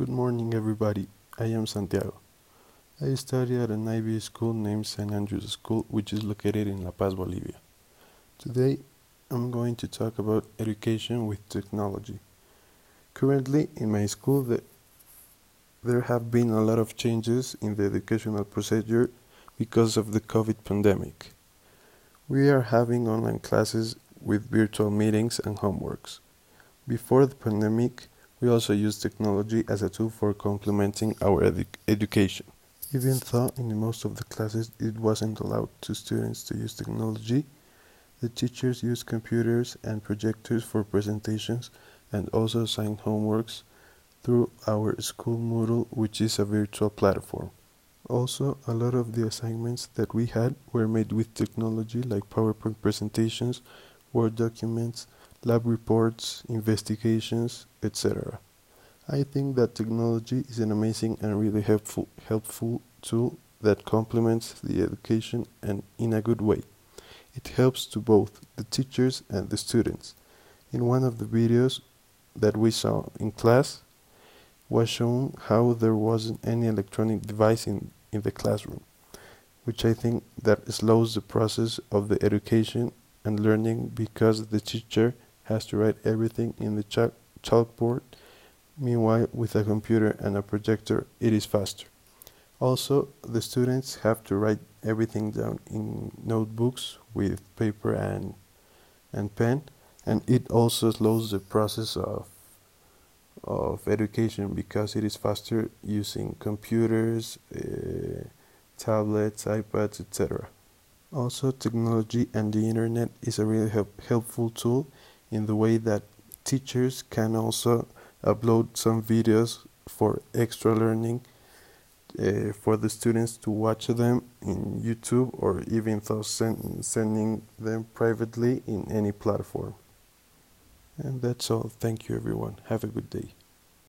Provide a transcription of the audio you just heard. Good morning, everybody. I am Santiago. I study at an IB school named St. Andrews School, which is located in La Paz, Bolivia. Today, I'm going to talk about education with technology. Currently, in my school, there have been a lot of changes in the educational procedure because of the COVID pandemic. We are having online classes with virtual meetings and homeworks. Before the pandemic, we also use technology as a tool for complementing our education. Even though in most of the classes it wasn't allowed to students to use technology, the teachers used computers and projectors for presentations and also assigned homeworks through our school Moodle, which is a virtual platform. Also, a lot of the assignments that we had were made with technology, like PowerPoint presentations, Word documents, lab reports, investigations, etc. I think that technology is an amazing and really helpful tool that complements the education and in a good way. It helps to both the teachers and the students. In one of the videos that we saw in class was shown how there wasn't any electronic device in the classroom, which I think that slows the process of the education and learning because the teacher has to write everything in the chalkboard. Meanwhile, with a computer and a projector, it is faster. Also, the students have to write everything down in notebooks with paper and pen, and it also slows the process of education because it is faster using computers, tablets, iPads, etc. Also, technology and the internet is a really helpful tool in the way that teachers can also upload some videos for extra learning for the students to watch them in YouTube, or even though sending them privately in any platform. And that's all. Thank you, everyone. Have a good day.